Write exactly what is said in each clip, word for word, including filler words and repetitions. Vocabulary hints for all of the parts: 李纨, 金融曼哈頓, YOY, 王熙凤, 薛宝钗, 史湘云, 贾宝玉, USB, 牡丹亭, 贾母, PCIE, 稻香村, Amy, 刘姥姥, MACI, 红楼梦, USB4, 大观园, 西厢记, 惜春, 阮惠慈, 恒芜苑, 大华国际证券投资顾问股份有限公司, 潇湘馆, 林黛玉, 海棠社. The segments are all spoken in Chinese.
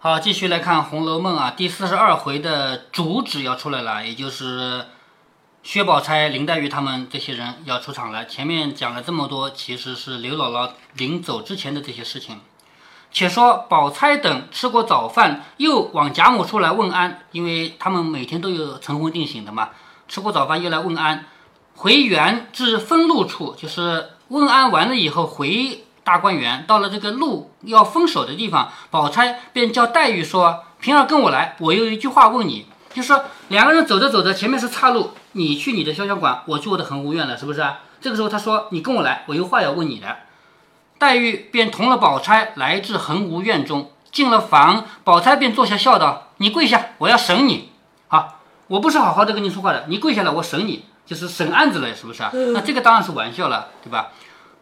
好，继续来看《红楼梦》啊，第四十二回的主旨要出来了，也就是薛宝钗、林黛玉他们这些人要出场了。前面讲了这么多，其实是刘姥姥临走之前的这些事情。且说宝钗等吃过早饭，又往贾母处来问安，因为他们每天都有晨昏定省的嘛。吃过早饭又来问安，回园至分路处，就是问安完了以后回大观园，到了这个路要封守的地方，宝钗便叫黛玉说：“平儿跟我来，我有一句话问你。”就说两个人走着走着，前面是岔路，你去你的潇湘馆，我去我的恒芜苑了，是不是、啊？这个时候他说：“你跟我来，我有话要问你的。”黛玉便同了宝钗来至恒芜苑中，进了房，宝钗便坐下笑道：“你跪下，我要审你。好，我不是好好的跟你说话的，你跪下来，我审你，就是审案子了，是不是、啊？那这个当然是玩笑了，对吧？”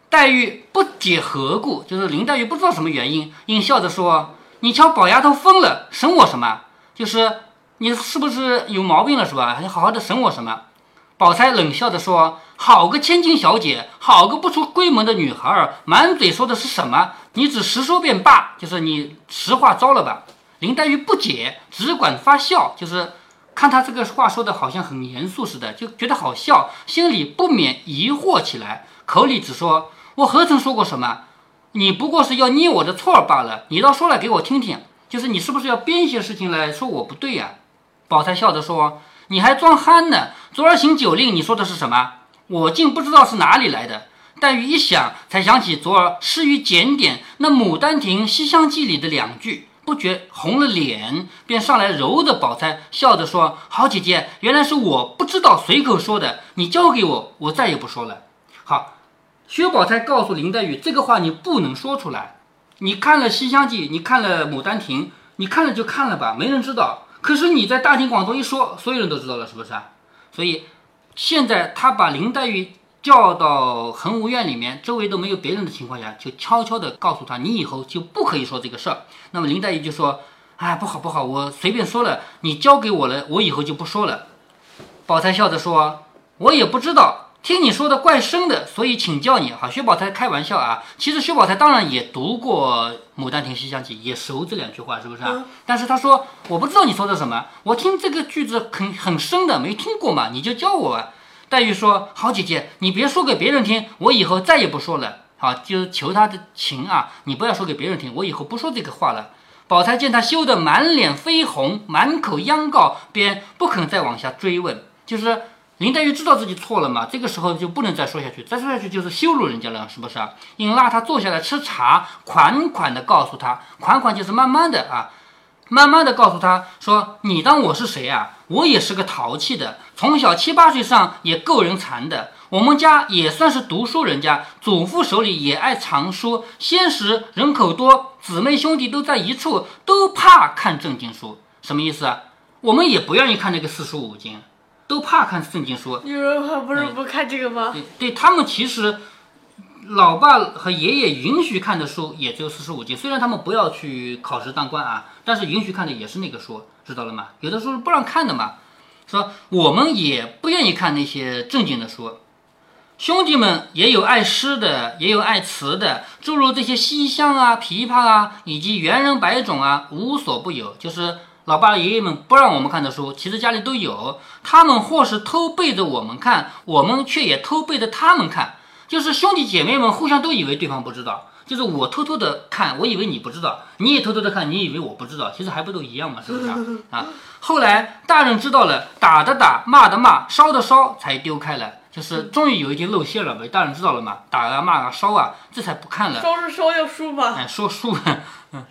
黛玉不解何故，就是林黛玉不知道什么原因，因笑着说：“你瞧宝丫头疯了，审我什么？就是你是不是有毛病了，是吧？还好好的审我什么？”宝钗冷笑着说：“好个千金小姐，好个不出闺门的女孩，满嘴说的是什么？你只实说便罢，就是你实话招了吧。”林黛玉不解，只管发笑，就是看她这个话说的好像很严肃似的，就觉得好笑，心里不免疑惑起来，口里只说：“我何曾说过什么？你不过是要捏我的错罢了，你倒说来给我听听，就是你是不是要编一些事情来说我不对呀、啊？”宝钗笑着说：“你还装憨呢，昨儿行酒令你说的是什么？我竟不知道是哪里来的。”黛玉一想，才想起昨儿失于检点那《牡丹亭》《西厢记》里的两句，不觉红了脸，便上来揉着宝钗，笑着说：“好姐姐，原来是我不知道随口说的，你交给我，我再也不说了。”好。薛宝钗告诉林黛玉，这个话你不能说出来。你看了《西厢记》，你看了《牡丹亭》，你看了就看了吧，没人知道。可是你在大庭广众一说，所有人都知道了，是不是、啊？所以现在他把林黛玉叫到恒芜苑里面，周围都没有别人的情况下，就悄悄地告诉她，你以后就不可以说这个事儿。那么林黛玉就说：“哎，不好不好，我随便说了，你交给我了，我以后就不说了。”宝钗笑着说：“我也不知道。”听你说的怪深的，所以请教你。好，薛宝钗开玩笑啊。其实薛宝钗当然也读过《牡丹亭》《西厢记》，也熟这两句话，是不是、啊嗯、但是她说：“我不知道你说的什么，我听这个句子很很深的，没听过嘛，你就教我啊。”黛玉说：“好姐姐，你别说给别人听，我以后再也不说了。”好，就是求她的情啊，你不要说给别人听，我以后不说这个话了。宝钗见她羞得满脸绯红，满口央告，便不肯再往下追问，就是。林黛玉知道自己错了嘛，这个时候就不能再说下去，再说下去就是羞辱人家了，是不是啊？硬拉他坐下来吃茶，款款的告诉他，款款就是慢慢的啊，慢慢的告诉他说：“你当我是谁啊？我也是个淘气的，从小七八岁上也够人馋的。我们家也算是读书人家，祖父手里也爱藏书，先时人口多，姊妹兄弟都在一处，都怕看正经书。”什么意思啊？我们也不愿意看那个四书五经。都怕看正经书，女人她不是不看这个吗？嗯、对, 对他们其实，老爸和爷爷允许看的书也只有四书五经，虽然他们不要去考试当官啊，但是允许看的也是那个书，知道了吗？有的书不让看的嘛，说我们也不愿意看那些正经的书。兄弟们也有爱诗的，也有爱词的，诸如这些西厢啊、琵琶啊，以及元人百种啊，无所不有，就是。老爸爷爷们不让我们看的书，其实家里都有，他们或是偷背着我们看，我们却也偷背着他们看，就是兄弟姐妹们互相都以为对方不知道，就是我偷偷的看，我以为你不知道，你也偷偷的看，你以为我不知道，其实还不都一样嘛，是不是 啊, 啊？后来大人知道了，打的打，骂的骂，烧的烧，才丢开了，就是终于有一天露馅了呗，大人知道了嘛，打啊骂啊烧啊，这才不看了。烧是烧要书吧？哎，说书。嗯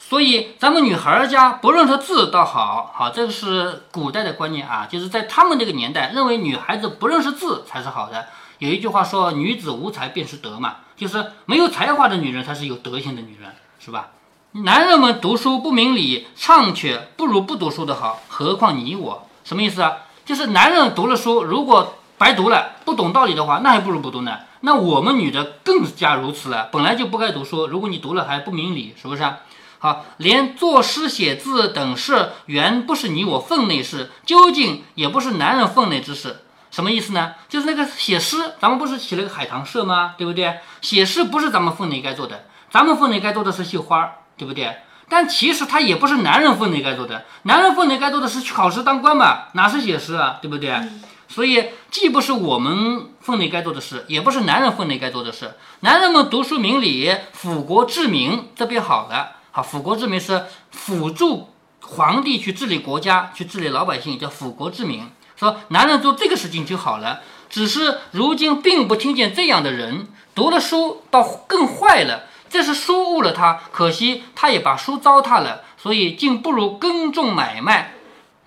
所以咱们女孩家不认识字倒好，好，这个是古代的观念啊，就是在他们这个年代认为女孩子不认识字才是好的。有一句话说：“女子无才便是德”嘛，就是没有才华的女人才是有德行的女人，是吧？男人们读书不明理，尚且不如不读书的好，何况你我？什么意思啊？就是男人读了书，如果白读了，不懂道理的话，那还不如不读呢。那我们女的更加如此了，本来就不该读书，如果你读了还不明理，是不是啊？好，连作诗写字等事原不是你我分内事，究竟也不是男人分内之事。什么意思呢？就是那个写诗，咱们不是起了个海棠社吗？对不对？写诗不是咱们分内该做的，咱们分内该做的是绣花，对不对？但其实他也不是男人分内该做的，男人分内该做的是去考试当官吧，哪是写诗啊，对不对？嗯，所以既不是我们分内该做的事，也不是男人分内该做的事。男人们读书明理，辅国治民，这边好了。好，辅国治民是辅助皇帝去治理国家，去治理老百姓，叫辅国治民。说男人做这个事情就好了。只是如今并不听见这样的人，读了书倒更坏了，这是书误了他，可惜他也把书糟蹋了，所以竟不如耕种买卖，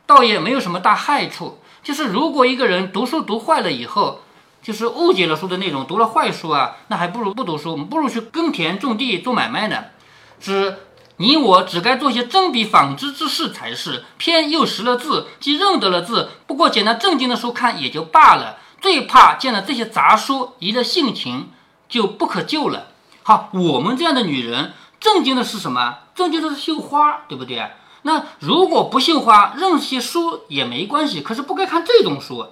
倒也没有什么大害处。就是如果一个人读书读坏了以后，就是误解了书的内容，读了坏书啊，那还不如不读书，我们不如去耕田种地做买卖呢。只你我只该做些针笔纺织之事才是，偏又识了字，既认得了字，不过捡了正经的书看也就罢了，最怕见了这些杂书，移了性情就不可救了。好，我们这样的女人，正经的是什么？正经的是绣花，对不对？那如果不绣花，认些书也没关系，可是不该看这种书，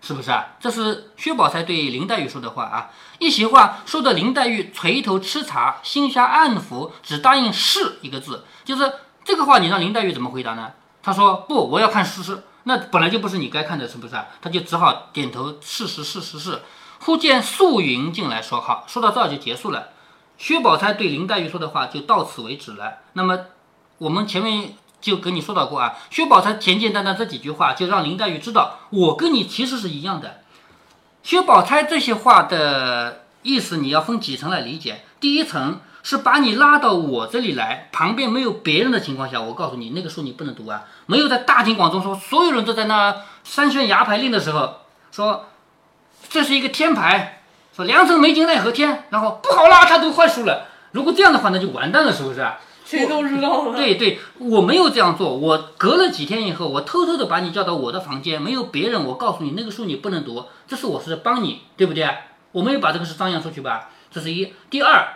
是不是啊？这是薛宝钗对林黛玉说的话啊。一席话说的林黛玉垂头吃茶，心下暗服，只答应是一个字。就是这个话，你让林黛玉怎么回答呢？她说不，我要看诗诗，那本来就不是你该看的，是不是啊？她就只好点头是是是是是。忽见素云进来说，好，说到这就结束了。薛宝钗对林黛玉说的话就到此为止了。那么我们前面就跟你说到过啊，薛宝钗简简单单这几句话就让林黛玉知道，我跟你其实是一样的。薛宝钗这些话的意思你要分几层来理解。第一层是把你拉到我这里来，旁边没有别人的情况下，我告诉你那个书你不能读啊。没有在大庭广众说所有人都在那三宣牙牌令的时候说这是一个天牌，说良辰美景奈何天，然后不好啦，他读坏书了。如果这样的话那就完蛋了，是不是啊？谁都知道了。对对，我没有这样做，我隔了几天以后，我偷偷的把你叫到我的房间，没有别人，我告诉你那个书你不能读，这是我是帮你，对不对？我没有把这个事张扬出去吧，这是一。第二，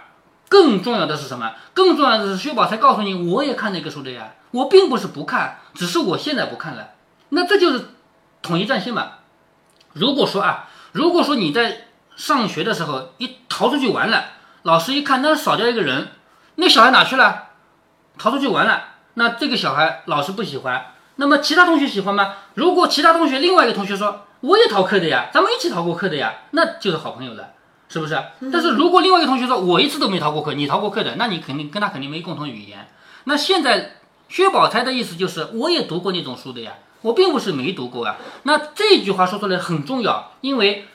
更重要的是什么？更重要的是薛宝钗告诉你，我也看那个书的呀，我并不是不看，只是我现在不看了。那这就是统一战线嘛。如果说啊，如果说你在上学的时候一逃出去玩了，老师一看那少掉一个人，那小孩哪去了？逃出去玩了，那这个小孩老师不喜欢，那么其他同学喜欢吗？如果其他同学另外一个同学说我也逃课的呀，咱们一起逃过课的呀，那就是好朋友了，是不是？但是如果另外一个同学说我一次都没逃过课，你逃过课的，那你肯定跟他肯定没共同语言。那现在薛宝钗的意思就是我也读过那种书的呀，我并不是没读过啊。那这句话说出来很重要，因为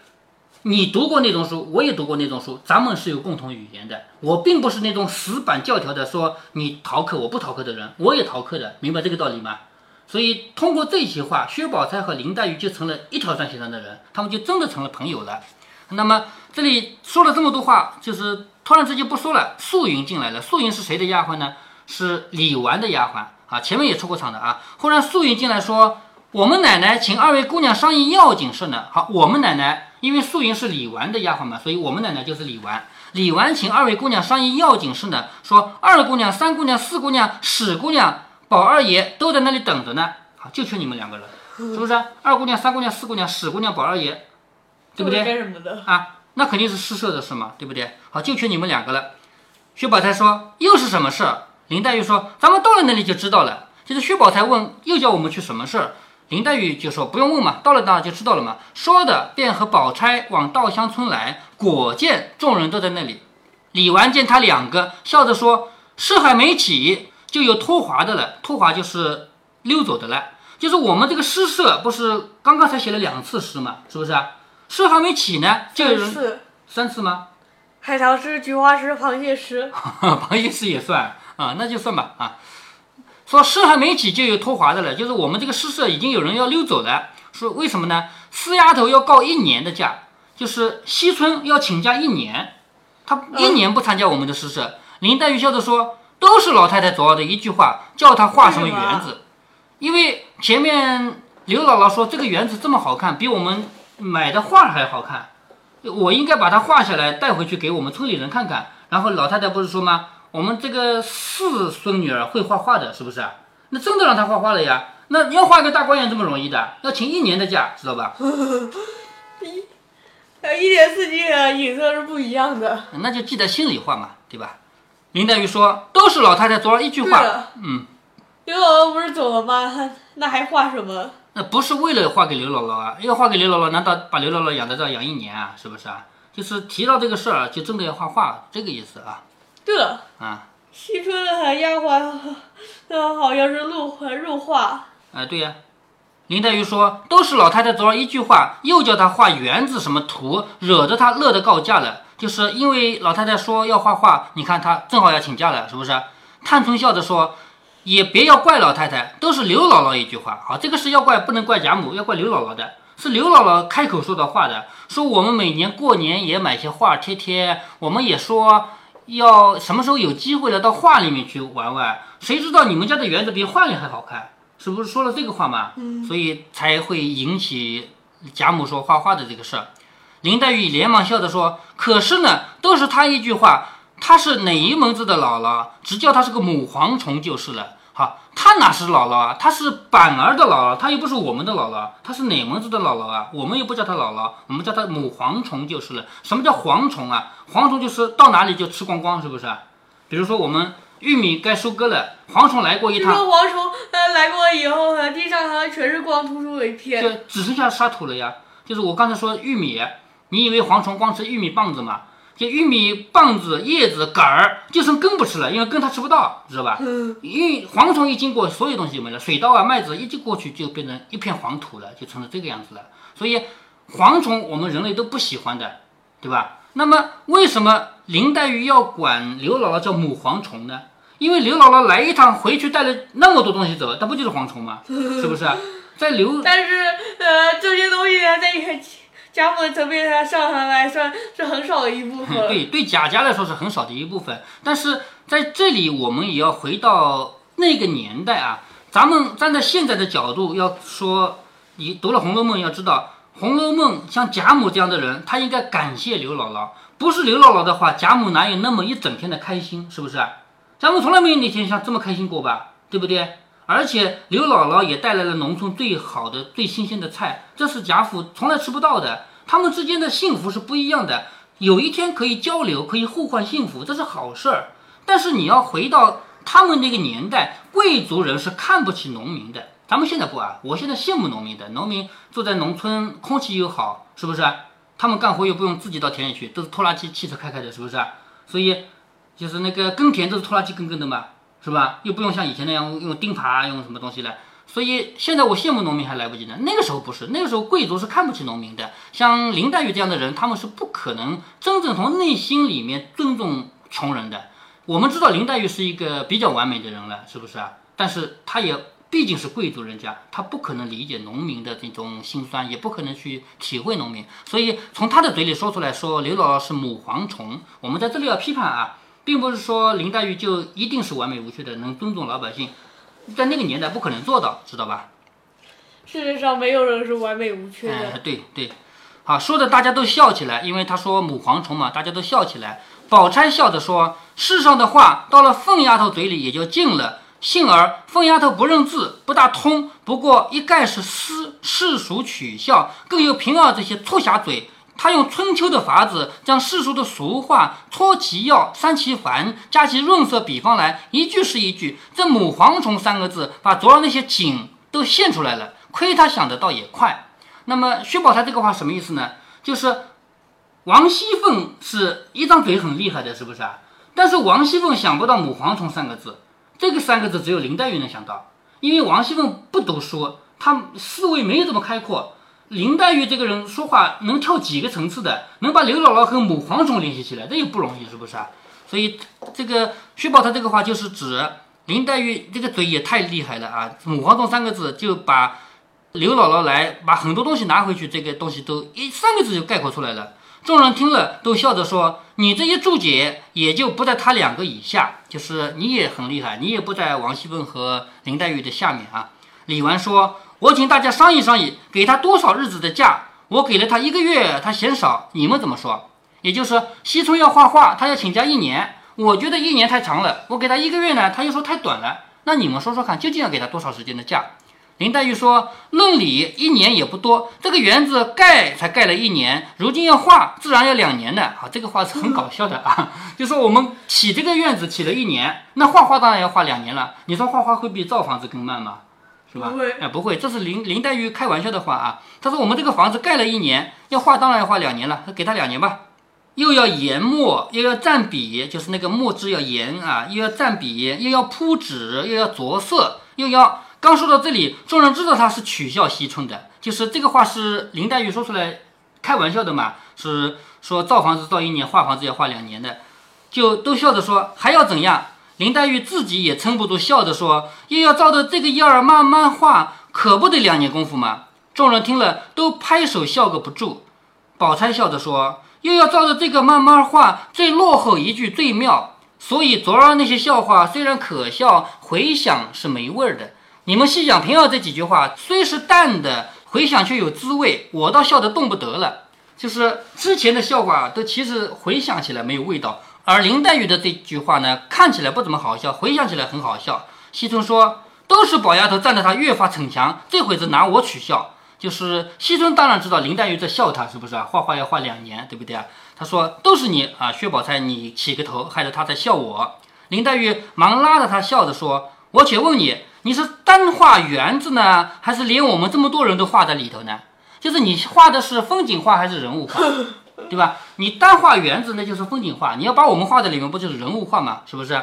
你读过那种书，我也读过那种书，咱们是有共同语言的。我并不是那种死板教条的说你逃课我不逃课的人，我也逃课的，明白这个道理吗？所以通过这些话，薛宝钗和林黛玉就成了一条战线上的人，他们就真的成了朋友了。那么这里说了这么多话，就是突然之间不说了。素云进来了，素云是谁的丫鬟呢？是李纨的丫鬟啊，前面也出过场的啊。忽然素云进来说，我们奶奶请二位姑娘商议要紧事呢。好，我们奶奶。因为素云是李纨的丫鬟嘛，所以我们奶奶就是李纨。李纨请二位姑娘商议要紧事呢，说二姑娘、三姑娘、四姑娘、史姑娘、宝二爷都在那里等着呢。好，就缺你们两个人，是不是？二姑娘、三姑娘、四姑娘、史姑娘、宝二爷，对不对？干什么的啊？那肯定是诗社的事嘛，对不对？好，就缺你们两个了。薛宝钗说又是什么事？林黛玉说咱们到了那里就知道了。就是薛宝钗问又叫我们去什么事儿？林黛玉就说不用问嘛，到了那就知道了嘛。说的便和宝钗往稻香村来，果见众人都在那里。李纨见他两个，笑着说事还没起就有脱滑的了，脱滑就是溜走的了。就是我们这个诗社不是刚刚才写了两次诗嘛，是不是啊？事还没起呢就有人次三次吗？海棠诗、菊花诗、螃蟹诗螃蟹诗也算啊，那就算吧啊。说诗还没起就有脱滑的了，就是我们这个诗社已经有人要溜走了。说为什么呢？四丫头要告一年的假，就是惜春要请假一年，她一年不参加我们的诗社。林黛玉笑着说都是老太太左右的一句话，叫她画什么园子。因为前面刘姥姥说这个园子这么好看，比我们买的画还好看，我应该把它画下来带回去给我们村里人看看。然后老太太不是说吗，我们这个四孙女儿会画画的，是不是啊？那真的让她画画了呀。那要画一个大观园这么容易的，要请一年的假，知道吧？一年四季的景色是不一样的，那就记在心里画嘛，对吧？林黛玉说：“都是老太太昨儿一句话。”嗯，刘姥姥不是走了吗？那还画什么？那不是为了画给刘姥姥啊，要画给刘姥姥，难道把刘姥姥养在这养一年啊？是不是啊？就是提到这个事儿，就真的要画画，这个意思啊。对了啊，惜春的寒丫鬟，那好像是入入画。哎、呃，对呀、啊。林黛玉说：“都是老太太昨儿一句话，又叫她画园子什么图，惹得她乐得告假了。”就是因为老太太说要画画，你看她正好要请假了，是不是？探春笑着说：“也别要怪老太太，都是刘姥姥一句话啊，这个是要怪不能怪贾母，要怪刘姥姥的，是刘姥姥开口说的话的。说我们每年过年也买些画贴贴，我们也说要什么时候有机会了到画里面去玩玩。谁知道你们家的园子比画里还好看，是不是说了这个话嘛？嗯，所以才会引起贾母说画画的这个事儿。”林黛玉连忙笑着说：“可是呢，都是她一句话，她是哪一门子的姥姥？只叫她是个母蝗虫就是了。好，她哪是姥姥啊？她是板儿的姥姥，她又不是我们的姥姥。她是哪门子的姥姥啊？我们又不叫她姥姥，我们叫她母蝗虫就是了。什么叫蝗虫啊？蝗虫就是到哪里就吃光光，是不是？比如说我们玉米该收割了，蝗虫来过一趟。这个蝗虫呃来过以后，地上好像全是光秃秃的一片，就只剩下沙土了呀。就是我刚才说玉米。”你以为蝗虫光吃玉米棒子吗？这玉米棒子、叶子、杆儿，就剩根不吃了，因为根它吃不到，知道吧？嗯。因为蝗虫一经过，所有东西没了，水稻啊、麦子一经过去就变成一片黄土了，就成了这个样子了。所以蝗虫我们人类都不喜欢的，对吧？那么为什么林黛玉要管刘姥姥叫母蝗虫呢？因为刘姥姥来一趟回去带了那么多东西走，它不就是蝗虫吗？是不是啊？在刘但是呃这些东西还在一起。贾母的层面上上上来算是很少的一部分、嗯、对对贾家来说是很少的一部分，但是在这里我们也要回到那个年代啊，咱们站在现在的角度要说，你读了《红楼梦》要知道，《红楼梦》像贾母这样的人，他应该感谢刘姥姥，不是刘姥姥的话，贾母哪有那么一整天的开心，是不是？贾母从来没有那天像这么开心过吧，对不对？而且刘姥姥也带来了农村最好的、最新鲜的菜，这是贾府从来吃不到的。他们之间的幸福是不一样的，有一天可以交流，可以互换幸福，这是好事儿。但是你要回到他们那个年代，贵族人是看不起农民的。咱们现在不啊，我现在羡慕农民的，农民住在农村，空气又好，是不是？他们干活又不用自己到田里去，都是拖拉机、汽车开开的，是不是？所以就是那个耕田都是拖拉机耕耕的嘛。是吧？又不用像以前那样用钉耙用什么东西来，所以现在我羡慕农民还来不及呢。那个时候不是，那个时候贵族是看不起农民的。像林黛玉这样的人，他们是不可能真正从内心里面尊重穷人的。我们知道林黛玉是一个比较完美的人了，是不是啊？但是她也毕竟是贵族人家，她不可能理解农民的这种辛酸，也不可能去体会农民。所以从她的嘴里说出来说刘姥姥是母蝗虫，我们在这里要批判啊。并不是说林黛玉就一定是完美无缺的，能尊重老百姓，在那个年代不可能做到，知道吧？世界上没有人是完美无缺的。哎、对对，好说的大家都笑起来，因为他说母蝗虫嘛，大家都笑起来。宝钗笑着说：“世上的话到了凤丫头嘴里也就尽了，幸而凤丫头不认字，不大通，不过一概是私世俗取笑，更有平儿这些促狭嘴。”他用春秋的法子，将世俗的俗话撮其要，删其繁，加其润色比方来，一句是一句。这母蝗虫三个字，把昨儿那些景都现出来了。亏他想得倒也快。那么薛宝钗这个话什么意思呢？就是王熙凤是一张嘴很厉害的，是不是啊？但是王熙凤想不到母蝗虫三个字，这个三个字只有林黛玉能想到，因为王熙凤不读书，她思维没有这么开阔。林黛玉这个人说话能跳几个层次的，能把刘姥姥和母蝗虫联系起来，这也不容易，是不是啊？所以这个薛宝钗这个话就是指林黛玉这个嘴也太厉害了啊！母蝗虫三个字就把刘姥姥来把很多东西拿回去，这个东西都一三个字就概括出来了。众人听了都笑着说：“你这些注解也就不在他两个以下，就是你也很厉害，你也不在王熙凤和林黛玉的下面啊。”李纨说：“我请大家商议商议，给他多少日子的假？我给了他一个月，他嫌少，你们怎么说？”也就是惜春要画画，他要请假一年，我觉得一年太长了，我给他一个月呢，他又说太短了。那你们说说看，究竟要给他多少时间的假？林黛玉说：“论理一年也不多，这个园子盖才盖了一年，如今要画，自然要两年的。”啊，这个话是很搞笑的啊，就说我们起这个院子起了一年，那画画当然要画两年了。你说画画会比造房子更慢吗？是吧？不会，哎，不会，这是林林黛玉开玩笑的话啊。她说我们这个房子盖了一年，要画当然要画两年了，给他两年吧。又要研墨，又要蘸笔，就是那个墨汁要研啊，又要蘸笔，又要铺纸，又要着色，又要。刚说到这里，众人知道他是取笑惜春的，就是这个话是林黛玉说出来开玩笑的嘛，是说造房子造一年，画房子要画两年的，就都笑着说还要怎样。林黛玉自己也撑不住，笑着说又要照着这个样儿慢慢画，可不得两年功夫嘛。众人听了都拍手笑个不住。宝钗笑着说又要照着这个慢慢画，最落后一句最妙，所以昨儿那些笑话虽然可笑，回想是没味儿的。你们细想，平儿这几句话虽是淡的，回想却有滋味，我倒笑得动不得了。就是之前的笑话都其实回想起来没有味道，而林黛玉的这句话呢，看起来不怎么好笑，回想起来很好笑。惜春说都是宝丫头站着她越发逞强，这回子拿我取笑。就是惜春当然知道林黛玉在笑她，是不是啊？画画要画两年，对不对啊？她说都是你啊，薛宝钗你起个头，害得她在笑我。林黛玉忙拉着她笑着说我且问你，你是单画园子呢，还是连我们这么多人都画在里头呢？就是你画的是风景画还是人物画，对吧？你单画园子那就是风景画，你要把我们画在里面不就是人物画吗？是不是？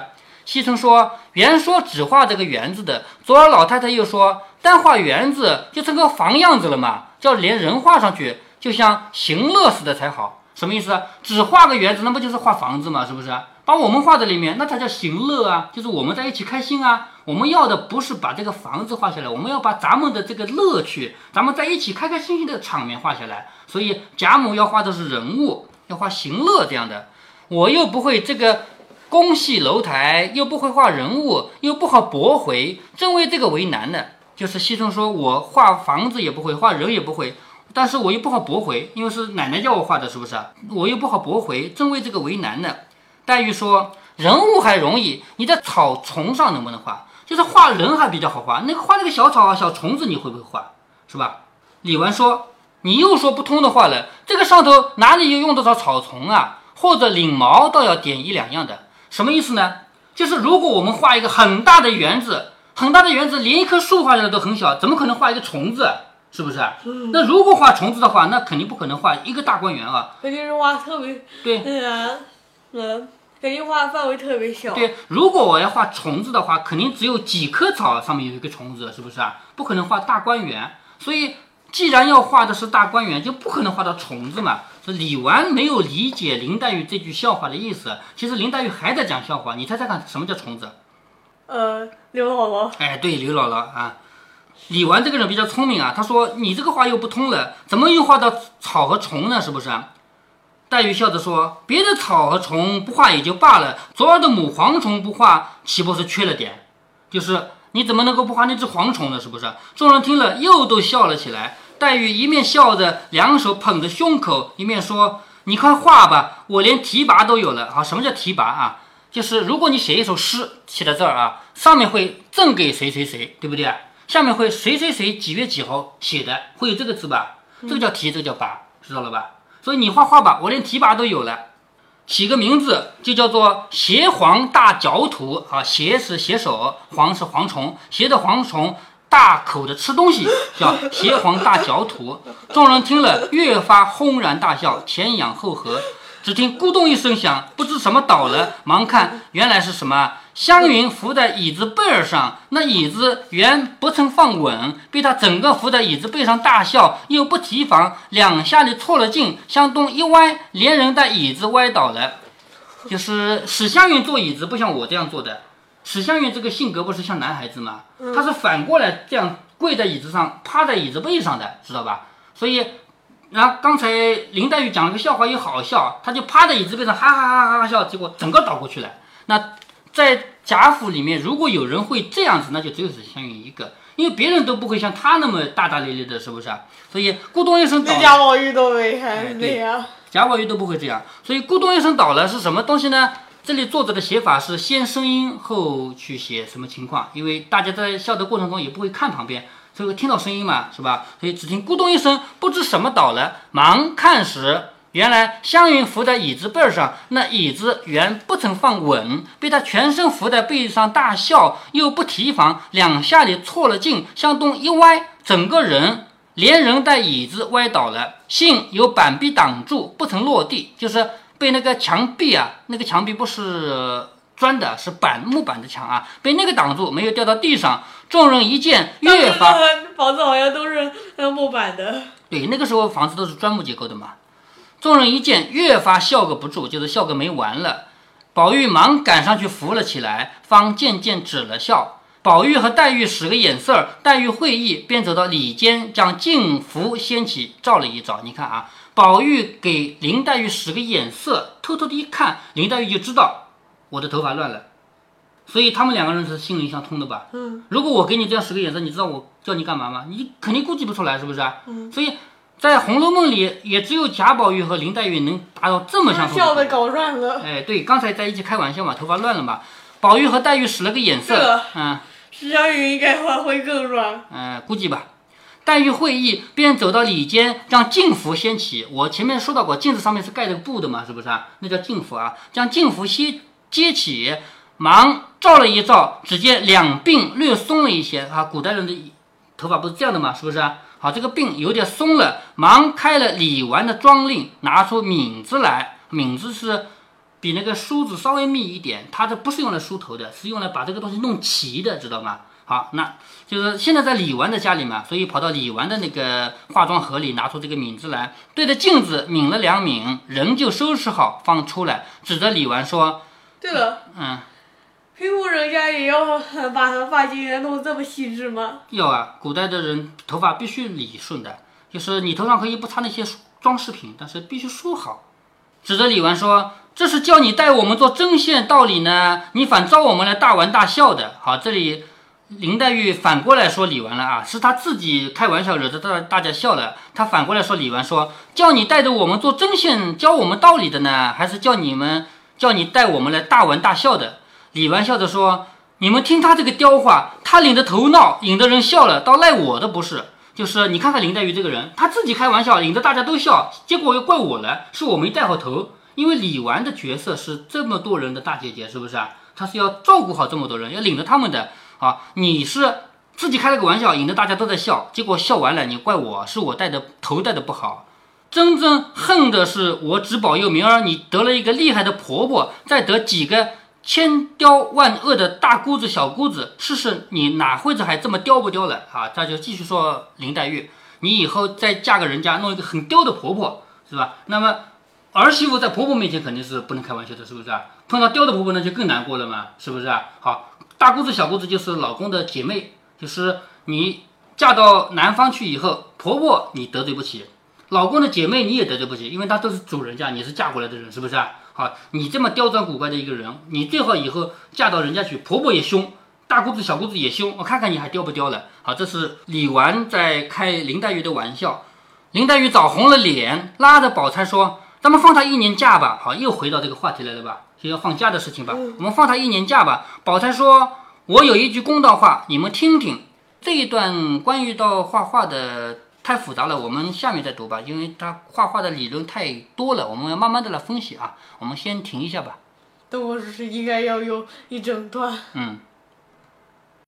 惜春说原说只画这个园子的，昨儿老太太又说单画园子就成个房样子了嘛，叫连人画上去，就像行乐似的才好。什么意思啊？只画个园子那不就是画房子嘛，是不是？把我们画在里面那才叫行乐啊，就是我们在一起开心啊。我们要的不是把这个房子画下来，我们要把咱们的这个乐趣，咱们在一起开开心心的场面画下来。所以贾母要画的是人物，要画行乐这样的。我又不会这个宫戏楼台，又不会画人物，又不好驳回，正为这个为难的。就是惜春说我画房子也不会，画人也不会，但是我又不好驳回，因为是奶奶叫我画的，是不是？我又不好驳回，正为这个为难的。黛玉说人物还容易，你在草丛上能不能画？就是画人还比较好画，那个画那个小草啊、小虫子你会不会画，是吧？李纨说你又说不通的话了，这个上头哪里又用得着草丛啊，或者翎毛倒要点一两样的。什么意思呢？就是如果我们画一个很大的园子，很大的园子连一棵树画起来都很小，怎么可能画一个虫子，是不是？那如果画虫子的话，那肯定不可能画一个大观园啊，肯定是画特别对嗯嗯肯定画范围特别小。对，如果我要画虫子的话，肯定只有几棵草上面有一个虫子，是不是啊？不可能画大观园。所以既然要画的是大观园，就不可能画到虫子嘛。所以李纨没有理解林黛玉这句笑话的意思，其实林黛玉还在讲笑话。你猜猜看什么叫虫子？呃刘姥姥。哎，对，刘姥姥啊。李纨这个人比较聪明啊，他说你这个话又不通了，怎么又画到草和虫呢，是不是啊？黛玉笑着说别的草和虫不画也就罢了，昨儿的母蝗虫不画岂不是缺了点，就是你怎么能够不画那只蝗虫呢，是不是？众人听了又都笑了起来。黛玉一面笑着两手捧着胸口，一面说你快画吧，我连题跋都有了啊。什么叫题跋啊？就是如果你写一首诗写在这儿啊，上面会赠给谁谁谁，对不对啊？下面会谁谁谁几月几号写的，会有这个字吧，这个叫题，这个叫跋，知道了吧？所以你画画吧，我连题跋都有了，起个名字就叫做胁蝗大嚼图啊。胁是胁手，蝗是蝗虫，胁的蝗虫大口的吃东西，叫胁蝗大嚼图。众人听了越发轰然大笑，前仰后合。只听咕咚一声响，不知什么倒了，忙看原来是什么湘云伏在椅子背儿上，那椅子原不曾放稳，被他整个伏在椅子背上大笑，又不提防，两下里错了劲，向东一歪，连人带椅子歪倒了。就是史湘云坐椅子不像我这样坐的，史湘云这个性格不是像男孩子吗？他是反过来这样跪在椅子上，趴在椅子背上的，知道吧？所以然后刚才林黛玉讲了个笑话又好笑，他就趴在椅子背上哈哈哈哈哈笑，结果整个倒过去了。那在贾府里面，如果有人会这样子，那就只有史湘云一个，因为别人都不会像他那么大大咧咧的，是不是啊？所以咕咚一声倒了，贾宝玉都没看这样，贾宝玉都不会这样。所以咕咚一声倒了是什么东西呢？这里作者的写法是先声音后去写什么情况，因为大家在笑的过程中也不会看旁边，所以说听到声音嘛，是吧？所以只听咕咚一声，不知什么倒了，忙看时，原来湘云伏在椅子背上，那椅子原不曾放稳，被他全身伏在背上大笑，又不提防，两下里错了劲，向东一歪，整个人连人带椅子歪倒了，幸有板壁挡住，不曾落地，就是被那个墙壁啊，那个墙壁不是砖的，是板木板的墙啊，被那个挡住，没有掉到地上。众人一见，越发房子好像都是木板的，对，那个时候房子都是砖木结构的嘛。众人一见，越发笑个不住，就是笑个没完了。宝玉忙赶上去扶了起来，方渐渐止了笑。宝玉和黛玉使个眼色，黛玉会意，便走到里间，将净服掀起，照了一照。你看啊，宝玉给林黛玉使个眼色，偷偷的一看，林黛玉就知道我的头发乱了。所以他们两个人是心灵相通的吧？嗯。如果我给你这样使个眼色，你知道我叫你干嘛吗？你肯定估计不出来，是不是啊？嗯。所以在《红楼梦》里，也只有贾宝玉和林黛玉能达到这么相似。笑的搞乱了。哎，对，刚才在一起开玩笑嘛，头发乱了嘛。宝玉和黛玉使了个眼色，嗯，湘云应该发挥更乱。嗯、呃，估计吧。黛玉会意，便走到里间，将净服掀起。我前面说到过，镜子上面是盖着布的嘛，是不是啊？那叫净服啊。将净服掀揭起，忙照了一照，只见两鬓略松了一些啊。古代人的头发不是这样的嘛，是不是啊？好，这个鬓有点松了，忙开了李纨的妆令，拿出抿子来。抿子是比那个梳子稍微密一点，它这不是用来梳头的，是用来把这个东西弄齐的，知道吗？好，那就是现在在李纨的家里嘛，所以跑到李纨的那个化妆盒里，拿出这个抿子来，对着镜子抿了两抿，人就收拾好放出来，指着李纨说：“对了，嗯，贫苦人家也要把发型弄这么细致吗？”要啊，古代的人头发必须理顺的，就是你头上可以不擦那些装饰品，但是必须梳好。指着李纨说：“这是叫你带我们做针线道理呢，你反招我们来大玩大笑的。”好，这里林黛玉反过来说李纨了啊，是她自己开玩笑惹得大大家笑了，她反过来说李纨说：“叫你带着我们做针线教我们道理的呢，还是叫你们叫你带我们来大玩大笑的？”李纨笑着说：“你们听他这个雕话，他领着头闹，引得人笑了，倒赖我的不是。”就是你看看林黛玉这个人，她自己开玩笑，引得大家都笑，结果又怪我了，是我没带好头。因为李纨的角色是这么多人的大姐姐，是不是啊？她是要照顾好这么多人，要领着他们的啊。你是自己开了个玩笑，引得大家都在笑，结果笑完了，你怪我，是我带的头带的不好。真正恨的是我只保佑明儿你得了一个厉害的婆婆，再得几个千刁万恶的大姑子小姑子，试试你哪会子还这么刁不刁了啊？他就继续说林黛玉，你以后再嫁个人家，弄一个很刁的婆婆，是吧？那么儿媳妇在婆婆面前肯定是不能开玩笑的，是不是啊？碰到刁的婆婆那就更难过了嘛，是不是啊？好，大姑子小姑子就是老公的姐妹，就是你嫁到南方去以后，婆婆你得罪不起，老公的姐妹你也得罪不起，因为她都是主人家，你是嫁过来的人，是不是啊？好，你这么刁钻古怪的一个人，你最好以后嫁到人家去，婆婆也凶，大姑子小姑子也凶，我看看你还刁不刁了。好，这是李纨在开林黛玉的玩笑。林黛玉早红了脸，拉着宝钗说：“咱们放他一年假吧。”好，又回到这个话题来了吧，就要放假的事情吧。我们放他一年假吧。宝钗说：“我有一句公道话，你们听听。”这一段关于到画画的太复杂了，我们下面再读吧，因为他画画的理论太多了，我们要慢慢的来分析啊。我们先停一下吧。但我只是应该要用一整段。嗯。